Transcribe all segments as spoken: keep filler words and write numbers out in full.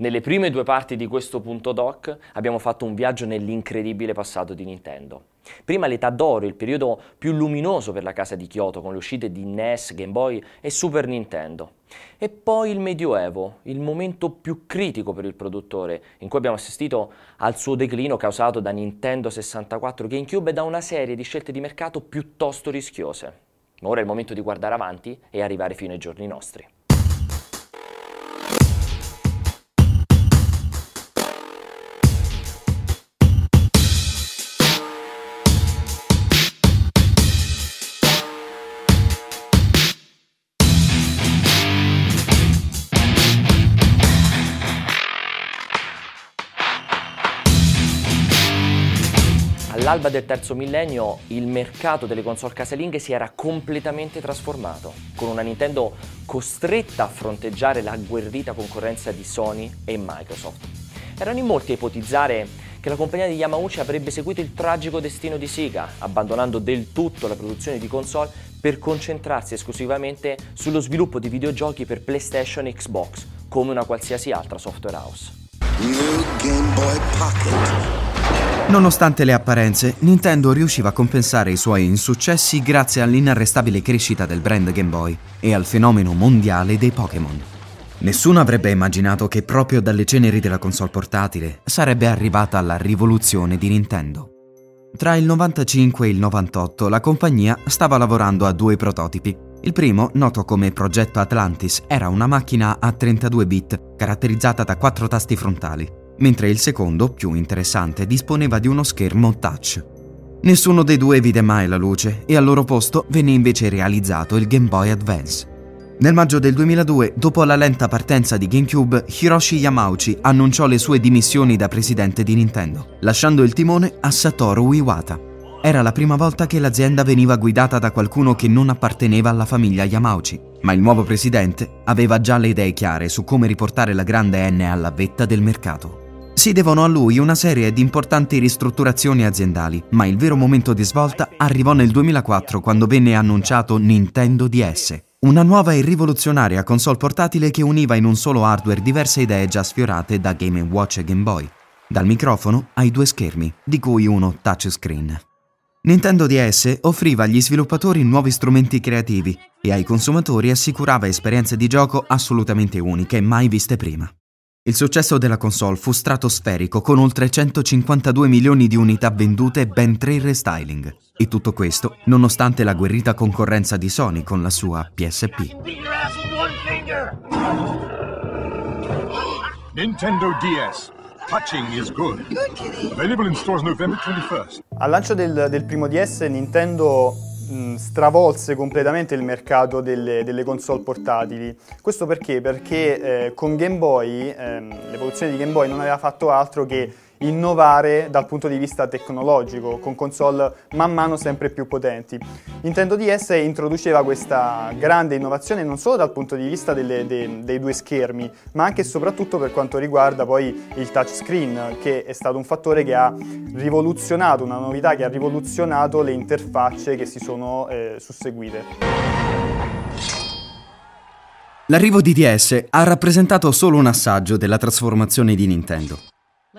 Nelle prime due parti di questo punto doc abbiamo fatto un viaggio nell'incredibile passato di Nintendo. Prima l'età d'oro, il periodo più luminoso per la casa di Kyoto, con le uscite di N E S, Game Boy e Super Nintendo. E poi il Medioevo, il momento più critico per il produttore, in cui abbiamo assistito al suo declino causato da Nintendo sessantaquattro, GameCube e da una serie di scelte di mercato piuttosto rischiose. Ma ora è il momento di guardare avanti e arrivare fino ai giorni nostri. All'alba del terzo millennio il mercato delle console casalinghe si era completamente trasformato, con una Nintendo costretta a fronteggiare l'agguerrita concorrenza di Sony e Microsoft. Erano in molti a ipotizzare che la compagnia di Yamauchi avrebbe seguito il tragico destino di Sega, abbandonando del tutto la produzione di console per concentrarsi esclusivamente sullo sviluppo di videogiochi per PlayStation e Xbox, come una qualsiasi altra software house. New Game Boy Pocket. Nonostante le apparenze, Nintendo riusciva a compensare i suoi insuccessi grazie all'inarrestabile crescita del brand Game Boy e al fenomeno mondiale dei Pokémon. Nessuno avrebbe immaginato che proprio dalle ceneri della console portatile sarebbe arrivata la rivoluzione di Nintendo. Tra il novantacinque e il novantotto la compagnia stava lavorando a due prototipi. Il primo, noto come Progetto Atlantis, era una macchina a trentadue bit caratterizzata da quattro tasti frontali, mentre il secondo, più interessante, disponeva di uno schermo touch. Nessuno dei due vide mai la luce e al loro posto venne invece realizzato il Game Boy Advance. Nel maggio del duemiladue, dopo la lenta partenza di GameCube, Hiroshi Yamauchi annunciò le sue dimissioni da presidente di Nintendo, lasciando il timone a Satoru Iwata. Era la prima volta che l'azienda veniva guidata da qualcuno che non apparteneva alla famiglia Yamauchi, ma il nuovo presidente aveva già le idee chiare su come riportare la grande N alla vetta del mercato. Si devono a lui una serie di importanti ristrutturazioni aziendali, ma il vero momento di svolta arrivò nel duemilaquattro, quando venne annunciato Nintendo D S, una nuova e rivoluzionaria console portatile che univa in un solo hardware diverse idee già sfiorate da Game and Watch e Game Boy, dal microfono ai due schermi, di cui uno touchscreen. Nintendo D S offriva agli sviluppatori nuovi strumenti creativi e ai consumatori assicurava esperienze di gioco assolutamente uniche, mai viste prima. Il successo della console fu stratosferico, con oltre centocinquantadue milioni di unità vendute e ben tre restyling. E tutto questo nonostante la agguerrita concorrenza di Sony con la sua P S P. Nintendo D S. Touching is good. Available in stores November twenty-first. Al lancio del, del primo D S Nintendo stravolse completamente il mercato delle, delle console portatili. Questo perché? Perché eh, con Game Boy, ehm, l'evoluzione di Game Boy non aveva fatto altro che innovare dal punto di vista tecnologico, con console man mano sempre più potenti. Nintendo D S introduceva questa grande innovazione non solo dal punto di vista delle, de, dei due schermi, ma anche e soprattutto per quanto riguarda poi il touchscreen, che è stato un fattore che ha rivoluzionato, una novità che ha rivoluzionato le interfacce che si sono eh, susseguite. L'arrivo di D S ha rappresentato solo un assaggio della trasformazione di Nintendo.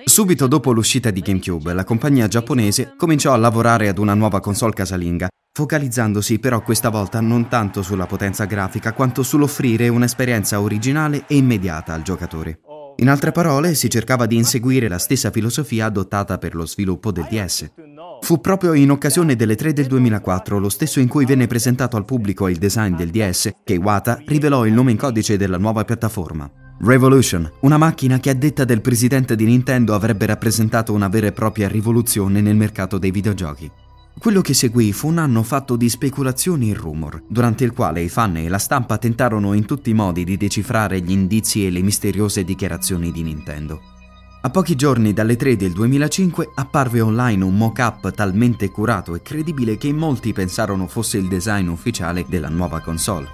Subito dopo l'uscita di GameCube, la compagnia giapponese cominciò a lavorare ad una nuova console casalinga, focalizzandosi però questa volta non tanto sulla potenza grafica quanto sull'offrire un'esperienza originale e immediata al giocatore. In altre parole, si cercava di inseguire la stessa filosofia adottata per lo sviluppo del D S. Fu proprio in occasione delle tre del duemilaquattro, lo stesso in cui venne presentato al pubblico il design del D S, che Iwata rivelò il nome in codice della nuova piattaforma. Revolution, una macchina che a detta del presidente di Nintendo avrebbe rappresentato una vera e propria rivoluzione nel mercato dei videogiochi. Quello che seguì fu un anno fatto di speculazioni e rumor, durante il quale i fan e la stampa tentarono in tutti i modi di decifrare gli indizi e le misteriose dichiarazioni di Nintendo. A pochi giorni dalle tre del duemilacinque apparve online un mock-up talmente curato e credibile che molti pensarono fosse il design ufficiale della nuova console.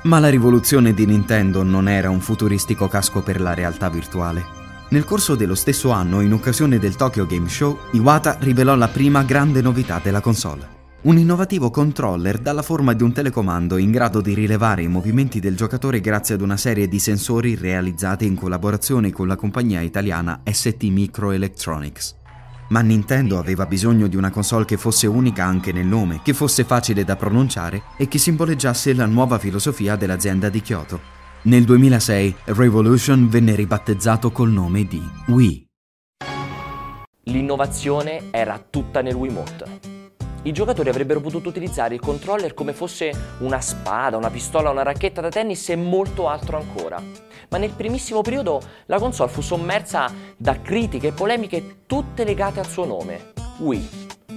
Ma la rivoluzione di Nintendo non era un futuristico casco per la realtà virtuale. Nel corso dello stesso anno, in occasione del Tokyo Game Show, Iwata rivelò la prima grande novità della console. Un innovativo controller dalla forma di un telecomando in grado di rilevare i movimenti del giocatore grazie ad una serie di sensori realizzati in collaborazione con la compagnia italiana STMicroelectronics. Ma Nintendo aveva bisogno di una console che fosse unica anche nel nome, che fosse facile da pronunciare e che simboleggiasse la nuova filosofia dell'azienda di Kyoto. Nel duemilasei Revolution venne ribattezzato col nome di Wii. L'innovazione era tutta nel WiiMote. I giocatori avrebbero potuto utilizzare il controller come fosse una spada, una pistola, una racchetta da tennis e molto altro ancora. Ma nel primissimo periodo la console fu sommersa da critiche e polemiche tutte legate al suo nome, Wii.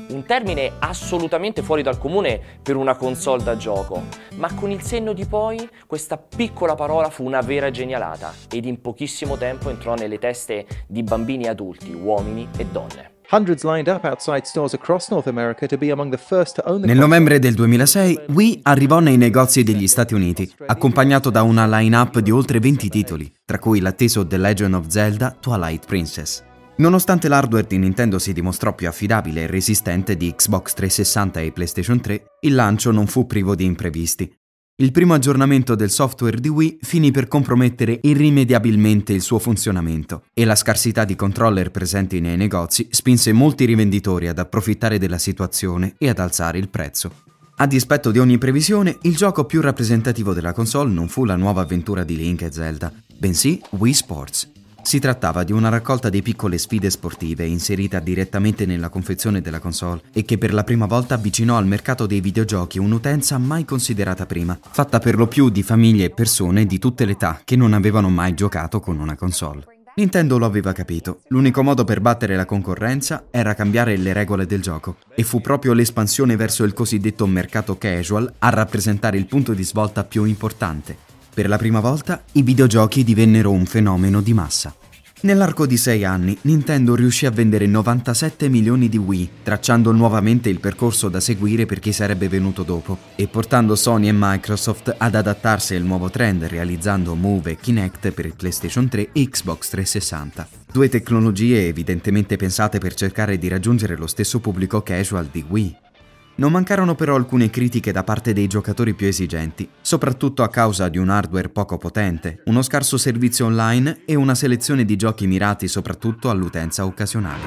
Un termine assolutamente fuori dal comune per una console da gioco, ma con il senno di poi questa piccola parola fu una vera genialata ed in pochissimo tempo entrò nelle teste di bambini e adulti, uomini e donne. Nel novembre del duemilasei, Wii arrivò nei negozi degli Stati Uniti, accompagnato da una line-up di oltre venti titoli, tra cui l'atteso The Legend of Zelda: Twilight Princess. Nonostante l'hardware di Nintendo si dimostrò più affidabile e resistente di Xbox trecentosessanta e PlayStation tre, il lancio non fu privo di imprevisti. Il primo aggiornamento del software di Wii finì per compromettere irrimediabilmente il suo funzionamento e la scarsità di controller presenti nei negozi spinse molti rivenditori ad approfittare della situazione e ad alzare il prezzo. A dispetto di ogni previsione, il gioco più rappresentativo della console non fu la nuova avventura di Link e Zelda, bensì Wii Sports. Si trattava di una raccolta di piccole sfide sportive inserita direttamente nella confezione della console e che per la prima volta avvicinò al mercato dei videogiochi un'utenza mai considerata prima, fatta per lo più di famiglie e persone di tutte le età che non avevano mai giocato con una console. Nintendo lo aveva capito, l'unico modo per battere la concorrenza era cambiare le regole del gioco e fu proprio l'espansione verso il cosiddetto mercato casual a rappresentare il punto di svolta più importante. Per la prima volta i videogiochi divennero un fenomeno di massa. Nell'arco di sei anni Nintendo riuscì a vendere novantasette milioni di Wii, tracciando nuovamente il percorso da seguire per chi sarebbe venuto dopo e portando Sony e Microsoft ad adattarsi al nuovo trend realizzando Move e Kinect per il PlayStation tre e Xbox trecentosessanta. Due tecnologie evidentemente pensate per cercare di raggiungere lo stesso pubblico casual di Wii. Non mancarono però alcune critiche da parte dei giocatori più esigenti, soprattutto a causa di un hardware poco potente, uno scarso servizio online e una selezione di giochi mirati soprattutto all'utenza occasionale.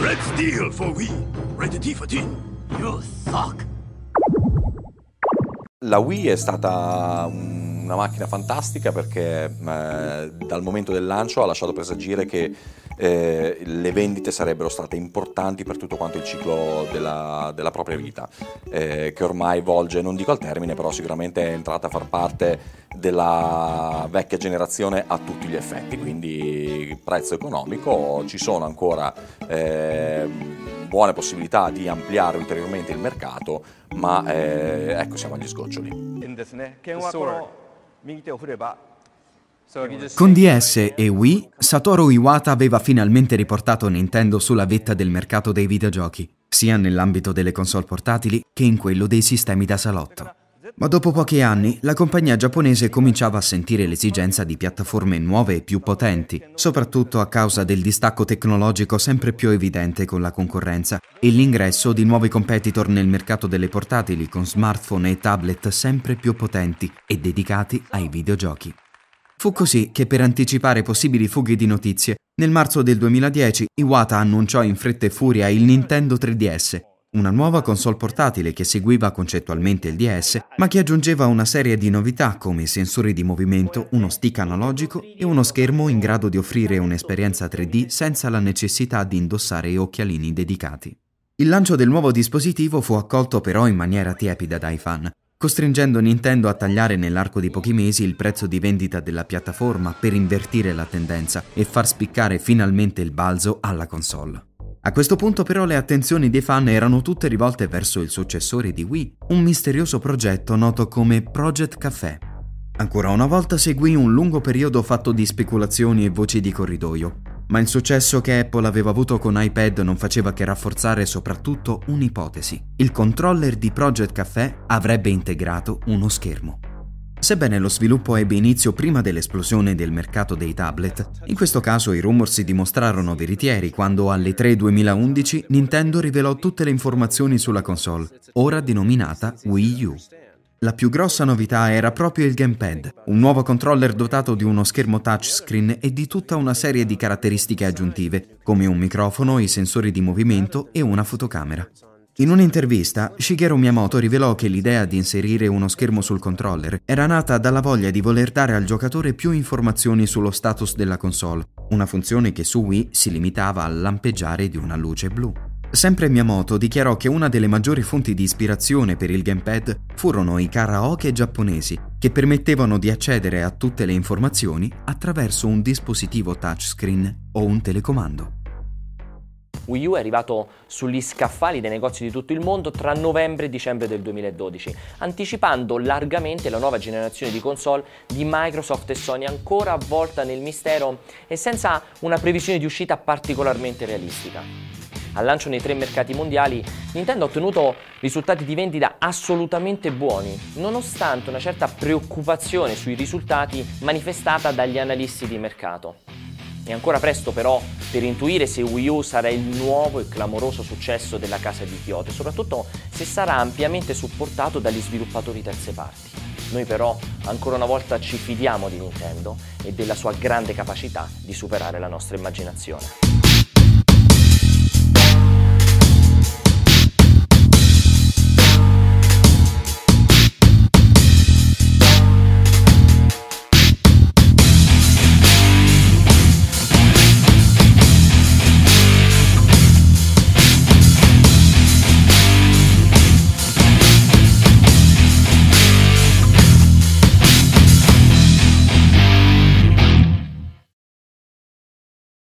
Red Steel for Wii, rated T for Teen. You suck. La Wii è stata una macchina fantastica perché eh, dal momento del lancio ha lasciato presagire che eh, le vendite sarebbero state importanti per tutto quanto il ciclo della, della propria vita, eh, che ormai volge, non dico al termine, però sicuramente è entrata a far parte della vecchia generazione a tutti gli effetti, quindi prezzo economico, ci sono ancora eh, buone possibilità di ampliare ulteriormente il mercato, ma eh, ecco, siamo agli sgoccioli. Con D S e Wii, Satoru Iwata aveva finalmente riportato Nintendo sulla vetta del mercato dei videogiochi, sia nell'ambito delle console portatili che in quello dei sistemi da salotto. Ma dopo pochi anni, la compagnia giapponese cominciava a sentire l'esigenza di piattaforme nuove e più potenti, soprattutto a causa del distacco tecnologico sempre più evidente con la concorrenza e l'ingresso di nuovi competitor nel mercato delle portatili con smartphone e tablet sempre più potenti e dedicati ai videogiochi. Fu così che, per anticipare possibili fughe di notizie, nel marzo del duemiladieci Iwata annunciò in fretta e furia il Nintendo tre D S, una nuova console portatile che seguiva concettualmente il D S, ma che aggiungeva una serie di novità come sensori di movimento, uno stick analogico e uno schermo in grado di offrire un'esperienza tre D senza la necessità di indossare occhialini dedicati. Il lancio del nuovo dispositivo fu accolto però in maniera tiepida dai fan, costringendo Nintendo a tagliare nell'arco di pochi mesi il prezzo di vendita della piattaforma per invertire la tendenza e far spiccare finalmente il balzo alla console. A questo punto però le attenzioni dei fan erano tutte rivolte verso il successore di Wii, un misterioso progetto noto come Project Cafe. Ancora una volta seguì un lungo periodo fatto di speculazioni e voci di corridoio. Ma il successo che Apple aveva avuto con iPad non faceva che rafforzare soprattutto un'ipotesi. Il controller di Project Cafe avrebbe integrato uno schermo. Sebbene lo sviluppo ebbe inizio prima dell'esplosione del mercato dei tablet, in questo caso i rumor si dimostrarono veritieri quando alle tre duemilaundici Nintendo rivelò tutte le informazioni sulla console, ora denominata Wii U. La più grossa novità era proprio il GamePad, un nuovo controller dotato di uno schermo touchscreen e di tutta una serie di caratteristiche aggiuntive, come un microfono, i sensori di movimento e una fotocamera. In un'intervista, Shigeru Miyamoto rivelò che l'idea di inserire uno schermo sul controller era nata dalla voglia di voler dare al giocatore più informazioni sullo status della console, una funzione che su Wii si limitava al lampeggiare di una luce blu. Sempre Miyamoto dichiarò che una delle maggiori fonti di ispirazione per il gamepad furono i karaoke giapponesi, che permettevano di accedere a tutte le informazioni attraverso un dispositivo touchscreen o un telecomando. Wii U è arrivato sugli scaffali dei negozi di tutto il mondo tra novembre e dicembre del duemiladodici, anticipando largamente la nuova generazione di console di Microsoft e Sony, ancora avvolta nel mistero e senza una previsione di uscita particolarmente realistica. Al lancio nei tre mercati mondiali, Nintendo ha ottenuto risultati di vendita assolutamente buoni, nonostante una certa preoccupazione sui risultati manifestata dagli analisti di mercato. È ancora presto però per intuire se Wii U sarà il nuovo e clamoroso successo della casa di Kyoto e soprattutto se sarà ampiamente supportato dagli sviluppatori terze parti. Noi però ancora una volta ci fidiamo di Nintendo e della sua grande capacità di superare la nostra immaginazione.